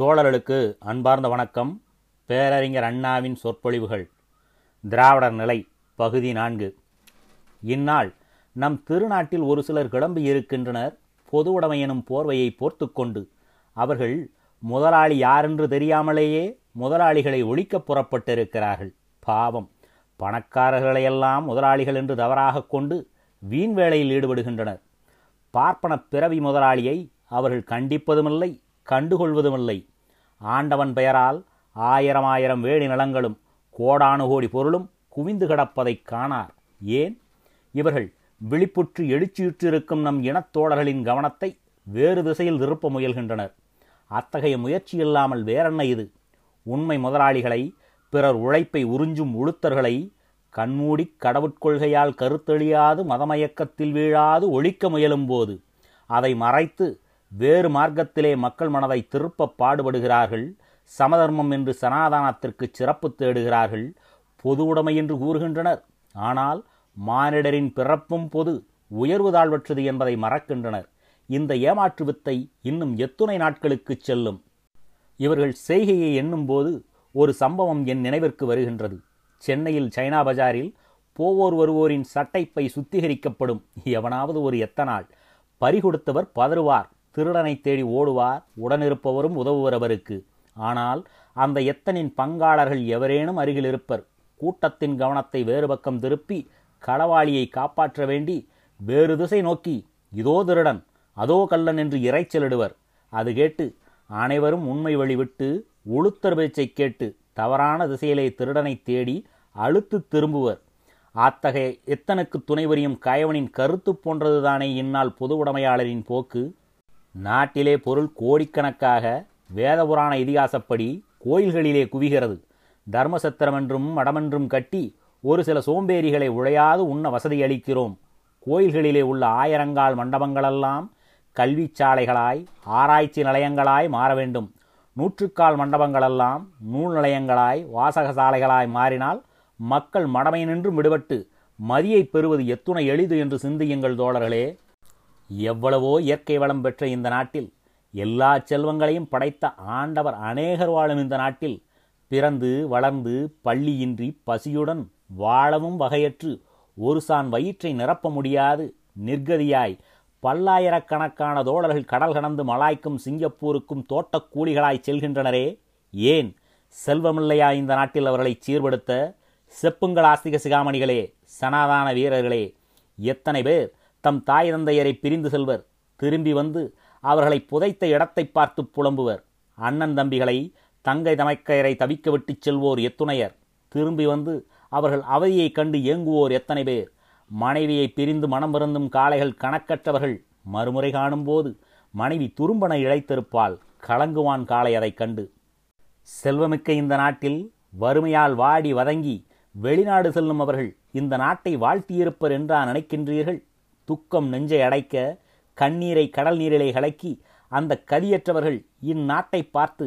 தோழர்களுக்கு அன்பார்ந்த வணக்கம். பேரறிஞர் அண்ணாவின் சொற்பொழிவுகள் திராவிடர் நிலை பகுதி 4. இந்நாள் நம் திருநாட்டில் ஒரு சிலர் கிளம்பி இருக்கின்றனர். பொதுவுடைமை எனும் போர்வையை போர்த்து கொண்டு அவர்கள் முதலாளி யாரென்று தெரியாமலேயே முதலாளிகளை ஒழிக்க புறப்பட்டிருக்கிறார்கள். பாவம், பணக்காரர்களையெல்லாம் முதலாளிகள் என்று தவறாக கொண்டு வீண் வேளையில் ஈடுபடுகின்றனர். பார்ப்பன பிறவி முதலாளியை அவர்கள் கண்டிப்பதுமில்லை, கண்டுகொள்வதுமில்லை. ஆண்டவன் பெயரால் ஆயிரம் ஆயிரம் வேடி நிலங்களும் கோடானு கோடி பொருளும் குவிந்து கிடப்பதை காணார். ஏன்? இவர்கள் விழிப்புற்று எழுச்சியுற்றிருக்கும் நம் இனத்தோழர்களின் கவனத்தை வேறு திசையில் திருப்ப முயல்கின்றனர். அத்தகைய முயற்சி இல்லாமல் வேறென்ன இது? உண்மை முதலாளிகளை, பிறர் உழைப்பை உறிஞ்சும் உளுத்தர்களை கண்மூடி கடவுட்கொள்கையால் கருத்தெளியாது மதமயக்கத்தில் வீழாது ஒழிக்க முயலும்போது அதை மறைத்து வேறு மார்க்கத்திலே மக்கள் மனதை திருப்ப பாடுபடுகிறார்கள். சமதர்மம் என்று சனாதானத்திற்கு சிறப்பு தேடுகிறார்கள். பொது உடைமை என்று கூறுகின்றனர். ஆனால் மானிடரின் பிறப்பும் பொது, உயர்வு தாழ்வற்றது என்பதை மறக்கின்றனர். இந்த ஏமாற்று வித்தை இன்னும் எத்துணை நாட்களுக்கு செல்லும்? இவர்கள் செய்கையை எண்ணும்போது ஒரு சம்பவம் என் நினைவிற்கு வருகின்றது. சென்னையில் சைனா பஜாரில் போவோர் வருவோரின் சட்டைப்பை சுத்திகரிக்கப்படும். எவனாவது ஒரு எத்தனால் பறிகொடுத்தவர் பதறுவார், திருடனை தேடி ஓடுவார், உடனிருப்பவரும் உதவுவரவருக்கு. ஆனால் அந்த எத்தனின் பங்காளர்கள் எவரேனும் அருகில் இருப்பர். கூட்டத்தின் கவனத்தை வேறு பக்கம் திருப்பி களவாளியை காப்பாற்ற வேண்டி வேறு திசை நோக்கி இதோ திருடன், அதோ கள்ளன் என்று இறைச்சலிடுவர். அது கேட்டு அனைவரும் உண்மை வழிவிட்டு உளுத்தர் பேச்சை கேட்டு தவறான திசையிலே திருடனை தேடி அழுத்து திரும்புவர். அத்தகைய எத்தனுக்கு துணை புரியும் கயவனின் கருத்து போன்றதுதானே இந்நாள் பொது உடைமையாளரின் போக்கு. நாட்டிலே பொருள் கோடிக்கணக்காக வேதபுராண இதிகாசப்படி கோயில்களிலே குவிகிறது. தர்மசத்திரம் என்றும் மடமென்றும் கட்டி ஒரு சில சோம்பேறிகளை உழையாது உண்ண வசதி அளிக்கிறோம். கோயில்களிலே உள்ள ஆயிரங்கால் மண்டபங்களெல்லாம் கல்வி சாலைகளாய், ஆராய்ச்சி நிலையங்களாய் மாற வேண்டும். நூற்றுக்கால் மண்டபங்களெல்லாம் நூல் நிலையங்களாய், வாசகசாலைகளாய் மாறினால் மக்கள் மடமை நின்றும் விடுபட்டு மதியை பெறுவது எத்துணை எளிது என்று சிந்தியுங்கள் தோழர்களே. எவ்வளவோ இயற்கை வளம் பெற்ற இந்த நாட்டில், எல்லா செல்வங்களையும் படைத்த ஆண்டவர் அநேகர் வாழும் இந்த நாட்டில், பிறந்து வளர்ந்து பள்ளியின்றி பசியுடன் வாழவும் வகையற்று ஒருசான் வயிற்றை நிரப்ப முடியாது நிர்கதியாய் பல்லாயிரக்கணக்கான தோழர்கள் கடல் கடந்து மலாய்க்கும் சிங்கப்பூருக்கும் தோட்டக்கூலிகளாய் செல்கின்றனரே. ஏன்? செல்வமில்லையா இந்த நாட்டில் அவர்களை சீர்படுத்த? செப்புங்கள் ஆஸ்திக சிகாமணிகளே, சனாதான வீரர்களே! எத்தனை பேர் தம் தாய் தந்தையரை பிரிந்து செல்வர். திரும்பி வந்து அவர்களை புதைத்த இடத்தை பார்த்து புலம்புவர். அண்ணன் தம்பிகளை, தங்கை தமைக்கையரை தவிக்க விட்டு செல்வோர் எத்துணையர். திரும்பி வந்து அவர்கள் அவதியை கண்டு ஏங்குவோர் எத்தனை பேர்! மனைவியை பிரிந்து மனம் வருந்தும் காளைகள் கணக்கற்றவர்கள். மறுமுறை காணும்போது மனைவி துரும்பனை இழைத்திருப்பாள். கலங்குவான் காளை அதை கண்டு. செல்வமிக்க இந்த நாட்டில் வறுமையால் வாடி வதங்கி வெளிநாடு செல்லும் அவர்கள் இந்த நாட்டை வாழ்த்தியிருப்பர் என்றா நினைக்கின்றீர்கள்? துக்கம் நெஞ்சை அடைக்க, கண்ணீரை கடல் நீரிலே கலக்கி அந்த கதியற்றவர்கள் இந்நாட்டை பார்த்து,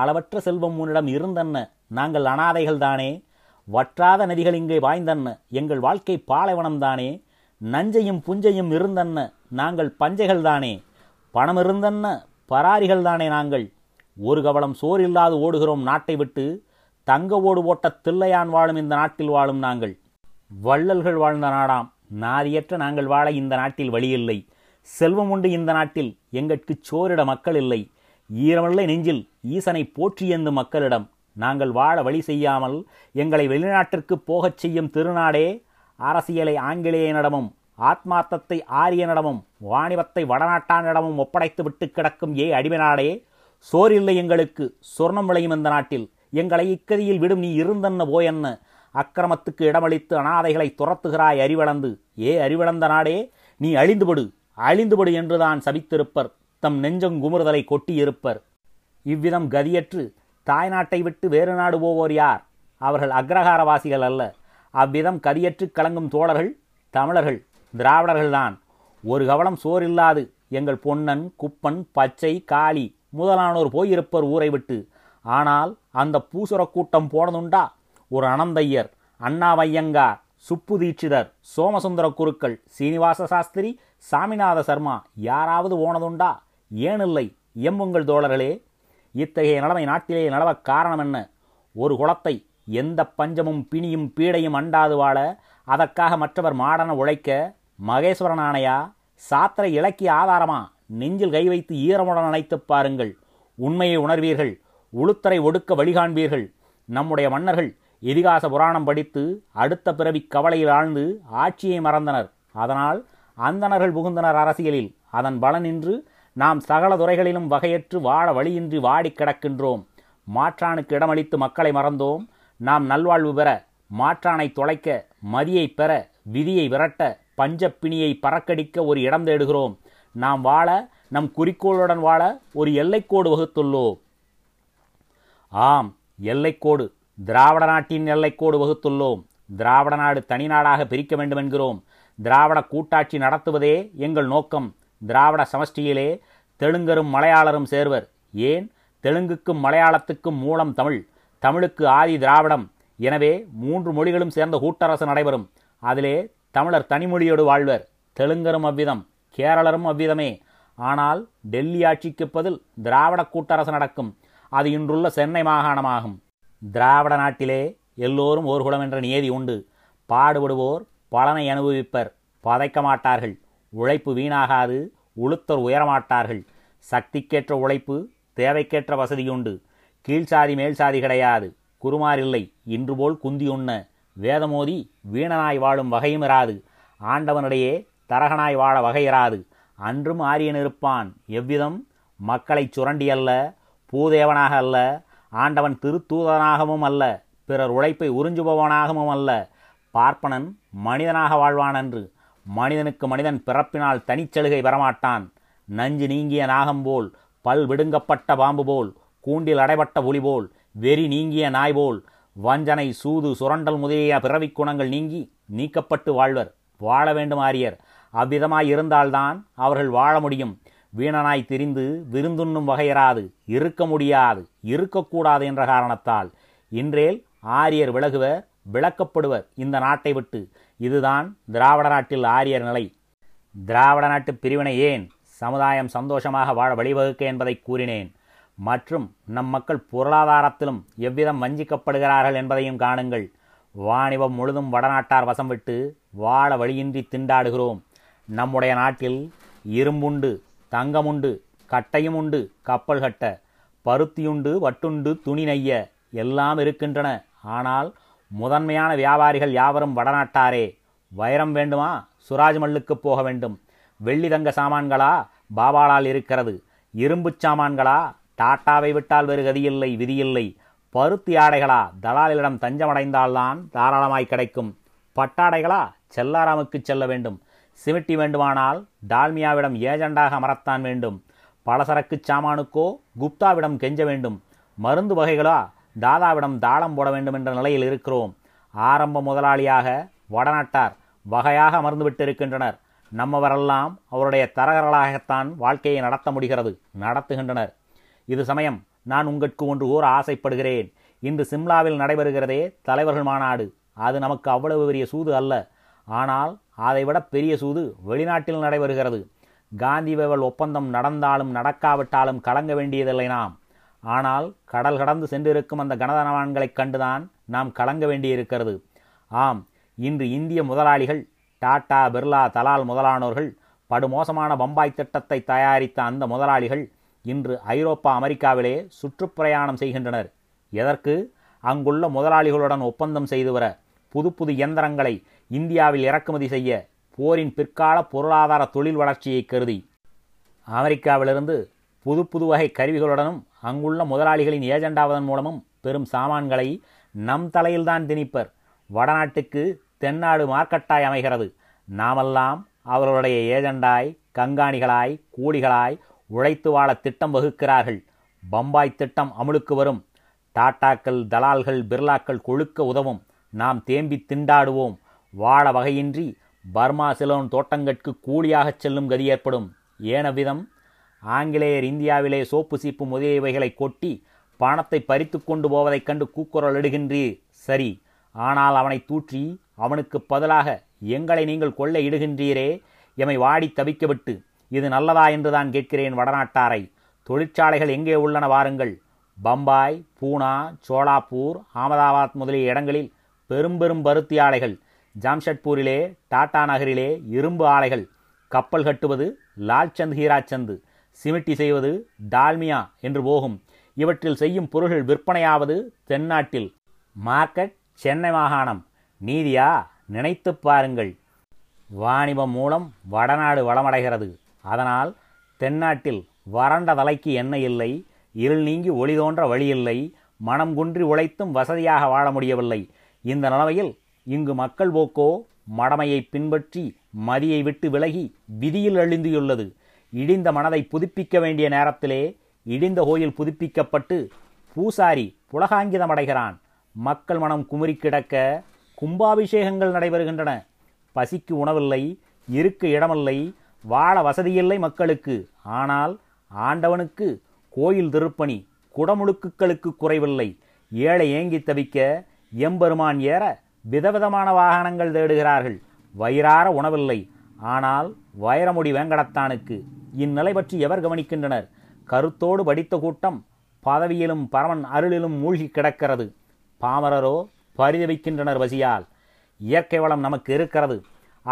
அளவற்ற செல்வம் உன்னிடம் இருந்தன்ன, நாங்கள் அனாதைகள் தானே, வற்றாத நதிகள் இங்கே வாய்ந்தன்ன, எங்கள் வாழ்க்கை பாலைவனம் தானே, நஞ்சையும் புஞ்சையும் இருந்தன்ன, நாங்கள் பஞ்சைகள் தானே, பணம் இருந்தன்ன, பராரிகள் தானே நாங்கள், ஒரு கவலம் சோர் இல்லாது ஓடுகிறோம் நாட்டை விட்டு, தங்க ஓடு ஓட்ட தில்லையான் வாழும் இந்த நாட்டில் வாழும் நாங்கள், வள்ளல்கள் வாழ்ந்த நாடாம், நாதியற்ற நாங்கள் வாழ இந்த நாட்டில் வழியில்லை, செல்வம் உண்டு இந்த நாட்டில், எங்கட்கு சோரிட மக்கள் இல்லை, ஈரமில்லை நெஞ்சில் ஈசனை போற்றியந்து மக்களிடம், நாங்கள் வாழ வழி செய்யாமல் எங்களை வெளிநாட்டிற்கு போகச் செய்யும் திருநாடே, அரசியலை ஆங்கிலேயனிடமும் ஆத்மார்த்தத்தை ஆரியனிடமும் வாணிபத்தை வடநாட்டானிடமும் ஒப்படைத்து விட்டு கிடக்கும் ஏ அடிமை நாடே, சோரில்லை எங்களுக்கு, சொர்ணம் விளையும் இந்த நாட்டில், எங்களை இக்கதியில் விடும் நீ இருந்தென்ன போயென்ன, அக்கிரமத்துக்கு இடமளித்து அனாதைகளை துரத்துகிறாய் அறிவளந்து, ஏ அறிவளந்த நாடே, நீ அழிந்துபடு அழிந்துபடு என்றுதான் சபித்திருப்பர். தம் நெஞ்சங்குமுறுதலை கொட்டியிருப்பர். இவ்விதம் கதியற்று தாய்நாட்டை விட்டு வேறு நாடு போவோர் யார்? அவர்கள் அக்ரஹாரவாசிகள் அல்ல. அவ்விதம் கதியற்று கலங்கும் தோழர்கள் தமிழர்கள், திராவிடர்கள்தான். ஒரு கவலம் சோரில்லாது எங்கள் பொன்னன், குப்பன், பச்சை, காளி முதலானோர் போயிருப்பர் ஊரை விட்டு. ஆனால் அந்த பூசுர கூட்டம் போனதுண்டா? ஒரு அனந்தையர், அண்ணாவையங்கார், சுப்பு தீட்சிதர், சோமசுந்தர குருக்கள், சீனிவாச சாஸ்திரி, சாமிநாத சர்மா யாராவது ஓனதுண்டா? ஏனில்லை. எம்முங்கள் தோழர்களே, இத்தகைய நிலைமை நாட்டிலே நிலவ காரணம் என்ன? ஒரு குலத்தை எந்த பஞ்சமும் பிணியும் பீடையும் அண்டாது வாழ அதற்காக மற்றவர் மாடன உழைக்க மகேஸ்வரன் ஆணையா சாத்திரை இலக்கிய ஆதாரமா? நெஞ்சில் கை வைத்து ஈரமுடன் நினைத்துப் பாருங்கள். உண்மையை உணர்வீர்கள். உளுத்தரை ஒடுக்க வழிகாண்பீர்கள். நம்முடைய மன்னர்கள் இதிகாச புராணம் படித்து அடுத்த பிறவி கவலையில் ஆழ்ந்து ஆட்சியை மறந்தனர். அதனால் அந்தணர்கள் புகுந்தனர் அரசியலில். அதன் பலனின்று நாம் சகல துறைகளிலும் வகையற்று வாழ வழியின்றி வாடி கிடக்கின்றோம். மாற்றானுக்கு இடமளித்து மக்களை மறந்தோம். நாம் நல்வாழ்வு பெற, மாற்றானை தொலைக்க, மதியை பெற, விதியை விரட்ட, பஞ்சப்பிணியை பறக்கடிக்க ஒரு இடம் தேடுகிறோம். நாம் வாழ, நம் குறிக்கோளுடன் வாழ ஒரு எல்லைக்கோடு வகுத்துள்ளோம். ஆம், எல்லைக்கோடு, திராவிட நாட்டின் எல்லைக்கோடு வகுத்துள்ளோம். திராவிட நாடு தனி நாடாக பிரிக்க வேண்டும் என்கிறோம். திராவிட கூட்டாட்சி நடத்துவதே எங்கள் நோக்கம். திராவிட சமஷ்டியிலே தெலுங்கரும் மலையாளரும் சேர்வர். ஏன்? தெலுங்குக்கும் மலையாளத்துக்கும் மூலம் தமிழ், தமிழுக்கு ஆதி திராவிடம். எனவே மூன்று மொழிகளும் சேர்ந்த கூட்டரசு நடைபெறும். அதிலே தமிழர் தனிமொழியோடு வாழ்வர். தெலுங்கரும் அவ்விதம், கேரளரும் அவ்விதமே. ஆனால் டெல்லி ஆட்சிக்கு பதில் திராவிட கூட்டரசு நடக்கும். அது இன்றுள்ள சென்னை மாகாணமாகும். திராவிட நாட்டிலே எல்லோரும் ஒரு குலம் என்ற நியதி உண்டு. பாடுபடுவோர் பலனை அனுபவிப்பர். பதைக்க மாட்டார்கள். உழைப்பு வீணாகாது. உளுத்தர் உயரமாட்டார்கள். சக்திக்கேற்ற உழைப்பு, தேவைக்கேற்ற வசதியுண்டு. கீழ்சாதி மேல்சாதி கிடையாது. குருமார் இல்லை. இன்றுபோல் குந்தி உண்ண, வேதமோதி வீணனாய் வாழும் வகையும் இராது. ஆண்டவனிடையே தரகனாய் வாழ வகை இராது. அன்றும் ஆரியன் இருப்பான். எவ்விதம்? மக்களை சுரண்டி அல்ல, பூதேவனாக அல்ல, ஆண்டவன் திருத்தூதனாகவும் அல்ல, பிறர் உழைப்பை உறிஞ்சுபவனாகவும் அல்ல. பார்ப்பனன் மனிதனாக வாழ்வான் அன்று. மனிதனுக்கு மனிதன் பிறப்பினால் தனிச்சலுகை பெறமாட்டான். நஞ்சு நீங்கிய நாகம்போல், பல் விடுங்கப்பட்ட பாம்பு போல், கூண்டில் அடைபட்ட புலி போல், வெறி நீங்கிய நாய் போல், வஞ்சனை, சூது, சுரண்டல் முதலிய பிறவிக் குணங்கள் நீங்கி நீக்கப்பட்டு வாழ்வர். வாழ வேண்டும் ஆரியர். அவ்விதமாய் இருந்தால்தான் அவர்கள் வாழ முடியும். வீணனாய் திரிந்து விருந்துண்ணும் வகையராது, இருக்க முடியாது, இருக்கக்கூடாது என்ற காரணத்தால் இன்றேல் ஆரியர் விலகுவர், விளக்கப்படுவர் இந்த நாட்டை விட்டு. இதுதான் திராவிட நாட்டில் ஆரியர் நிலை. திராவிட நாட்டு பிரிவினை ஏன்? சமுதாயம் சந்தோஷமாக வாழ வழிவகுக்க என்பதை கூறினேன். மற்றும் நம் மக்கள் பொருளாதாரத்திலும் எவ்விதம் வஞ்சிக்கப்படுகிறார்கள் என்பதையும் காணுங்கள். வாணிபம் முழுதும் வடநாட்டார் வசம் விட்டு வாழ வழியின்றி திண்டாடுகிறோம். நம்முடைய நாட்டில் இரும்புண்டு, தங்கமுண்டு, கட்டையும் உண்டு, கப்பல் கட்ட, பருத்தியுண்டு, வட்டுண்டு, துணி நெய்ய எல்லாம் இருக்கின்றன. ஆனால் முதன்மையான வியாபாரிகள் யாவரும் வடநாட்டாரே. வைரம் வேண்டுமா? சுராஜ் மல்லுக்கு போக வேண்டும். வெள்ளி தங்க சாமான்களா? பாபாலால் இருக்கிறது. இரும்பு சாமான்களா? டாட்டாவை விட்டால் வேறு கதியில்லை, விதியில்லை. பருத்தி ஆடைகளா? தலாலிடம் தஞ்சமடைந்தால்தான் தாராளமாய் கிடைக்கும். பட்டாடைகளா? செல்லாராமுக்கு செல்ல வேண்டும். சிமிட்டி வேண்டுமானால் டால்மியாவிடம் ஏஜெண்டாக அமரத்தான் வேண்டும். பலசரக்கு சாமானுக்கோ குப்தாவிடம் கெஞ்ச வேண்டும். மருந்து வகைகளா? தாதாவிடம் தாளம் போட வேண்டும் என்ற நிலையில் இருக்கிறோம். ஆரம்ப முதலாளியாக வடநாட்டார் வகையாக அமர்ந்துவிட்டு இருக்கின்றனர். நம்மவரெல்லாம் அவருடைய தரகர்களாகத்தான் வாழ்க்கையை நடத்த முடிகிறது, நடத்துகின்றனர். இது சமயம் நான் உங்களுக்கு ஒன்று கூற ஆசைப்படுகிறேன். இன்று சிம்லாவில் நடைபெறுகிறதே தலைவர்கள் மாநாடு. அது நமக்கு அவ்வளவு பெரிய சூது அல்ல. ஆனால் அதைவிட பெரிய சூது வெளிநாட்டில் நடைபெறுகிறது. காந்தி வேவல் ஒப்பந்தம் நடந்தாலும் நடக்காவிட்டாலும் கலங்க வேண்டியதில்லை நாம். ஆனால் கடல் கடந்து சென்றிருக்கும் அந்த கனதனவான்களைக் கண்டுதான் நாம் கலங்க வேண்டியிருக்கிறது. ஆம், இன்று இந்திய முதலாளிகள், டாட்டா, பிர்லா, தலால் முதலானோர்கள், படுமோசமான பம்பாய் திட்டத்தை தயாரித்த அந்த முதலாளிகள் இன்று ஐரோப்பா, அமெரிக்காவிலே சுற்றுப்பிரயாணம் செய்கின்றனர். எதற்கு? அங்குள்ள முதலாளிகளுடன் ஒப்பந்தம் செய்து வர, புது புது இயந்திரங்களை இந்தியாவில் இறக்குமதி செய்ய, போரின் பிற்கால பொருளாதார தொழில் வளர்ச்சியை கருதி. அமெரிக்காவிலிருந்து புது புது வகை கருவிகளுடனும் அங்குள்ள முதலாளிகளின் ஏஜெண்டாவதன் மூலமும் பெரும் சாமான்களை நம் தலையில்தான் திணிப்பர். வடநாட்டுக்கு தென்னாடு மார்க்கெட்டாய் அமைகிறது. நாமெல்லாம் அவர்களுடைய ஏஜெண்டாய், கங்காணிகளாய், கூலிகளாய் உழைத்து வாழ திட்டம் வகுக்கிறார்கள். பம்பாய் திட்டம் அமுலுக்கு வரும். டாட்டாக்கள், தலால்கள், பிர்லாக்கள் கொழுக்க உதவும். நாம் தேம்பி திண்டாடுவோம். வாழ வகையின்றி பர்மா, சிலோன் தோட்டங்கட்கு கூலியாகச் செல்லும் கதி ஏற்படும். ஏனவிதம்? ஆங்கிலேயர் இந்தியாவிலே சோப்பு, சீப்பு முதலியவைகளை கொட்டி பணத்தை பறித்து கொண்டு போவதைக் கண்டு கூக்குரல் இடுகின்றீர். சரி. ஆனால் அவனை தூற்றி அவனுக்கு பதிலாக எங்களை நீங்கள் கொள்ளை இடுகின்றீரே, எமை வாடி தவிக்க விட்டு. இது நல்லதா என்று தான் கேட்கிறேன் வடநாட்டாரை. தொழிற்சாலைகள் எங்கே உள்ளன வாருங்கள். பம்பாய், பூனா, சோலாப்பூர், அகமதாபாத் முதலிய இடங்களில் பெரும் பெரும் பருத்தி ஆலைகள், ஜாம்ஷெட்பூரிலே, டாட்டா நகரிலே இரும்பு ஆலைகள், கப்பல் கட்டுவது, லால்சந்த், ஹீராச்சந்து, சிமிட்டி செய்வது, டால்மியா என்று போகும். இவற்றில் செய்யும் பொருள்கள் விற்பனையாவது தென்னாட்டில். மார்க்கெட் சென்னை மாகாணம். நீதியா? நினைத்து பாருங்கள். வாணிபம் மூலம் வடநாடு வளமடைகிறது. அதனால் தென்னாட்டில் வறண்ட தலைக்கு எண்ணெய் இல்லை, இருள் நீங்கி ஒளி தோன்ற வழியில்லை, மனம் குன்றி உழைத்தும் வசதியாக வாழ முடியவில்லை. இந்த நிலைமையில் இங்கு மக்கள் போக்கோ மடமையை பின்பற்றி மதியை விட்டு விலகி விதியில் அழிந்துள்ளது. இடிந்த மனதை புதுப்பிக்க வேண்டிய நேரத்திலே இடிந்த கோயில் புதுப்பிக்கப்பட்டு பூசாரி புலகாங்கிதமடைகிறான். மக்கள் மனம் குமுறி கிடக்க கும்பாபிஷேகங்கள் நடைபெறுகின்றன. பசிக்கு உணவில்லை, இருக்க இடமில்லை, வாழ வசதியில்லை மக்களுக்கு. ஆனால் ஆண்டவனுக்கு கோயில் திருப்பணி குடமுழுக்குகளுக்கு குறைவில்லை. ஏழை ஏங்கி தவிக்க எம்பெருமான் ஏற விதவிதமான வாகனங்கள் தேடுகிறார்கள். வயிறார உணவில்லை. ஆனால் வைரமுடி வேங்கடத்தானுக்கு இந்நிலை பற்றி எவர் கவனிக்கின்றனர்? கருத்தோடு படித்த கூட்டம் பதவியிலும் பரமன் அருளிலும் மூழ்கி கிடக்கிறது. பாமரரோ பரிதவிக்கின்றனர் பசியால். இயற்கை வளம் நமக்கு இருக்கிறது.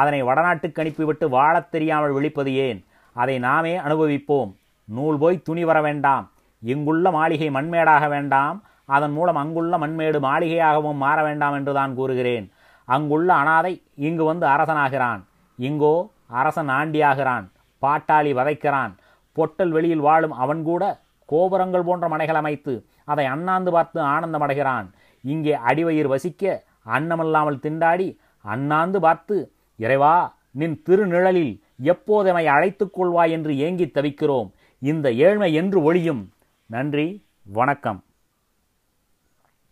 அதனை வடநாட்டுக்கு அனுப்பிவிட்டு வாழத் தெரியாமல் விழிப்பது ஏன்? அதை நாமே அனுபவிப்போம். நூல் போய் துணி வர வேண்டாம். இங்குள்ள மாளிகை மண்மேடாக வேண்டாம். அதன் மூலம் அங்குள்ள மண்மேடு மாளிகையாகவும் மாற வேண்டாம் என்று தான் கூறுகிறேன். அங்குள்ள அனாதை இங்கு வந்து அரசனாகிறான். இங்கோ அரசன் ஆண்டியாகிறான். பாட்டாளி வதைக்கிறான். பொட்டல் வெளியில் வாழும் அவன் கூட கோபுரங்கள் போன்ற மனைகள் அமைத்து அதை அண்ணாந்து பார்த்து ஆனந்தமடைகிறான். இங்கே அடிவயிர் வசிக்க அன்னமில்லாமல் திண்டாடி அண்ணாந்து பார்த்து இறைவா நின் திருநிழலில் எப்போதமை அழைத்துக் கொள்வாய் என்று ஏங்கி தவிக்கிறோம். இந்த ஏழ்மை என்று ஒழியும். நன்றி, வணக்கம்.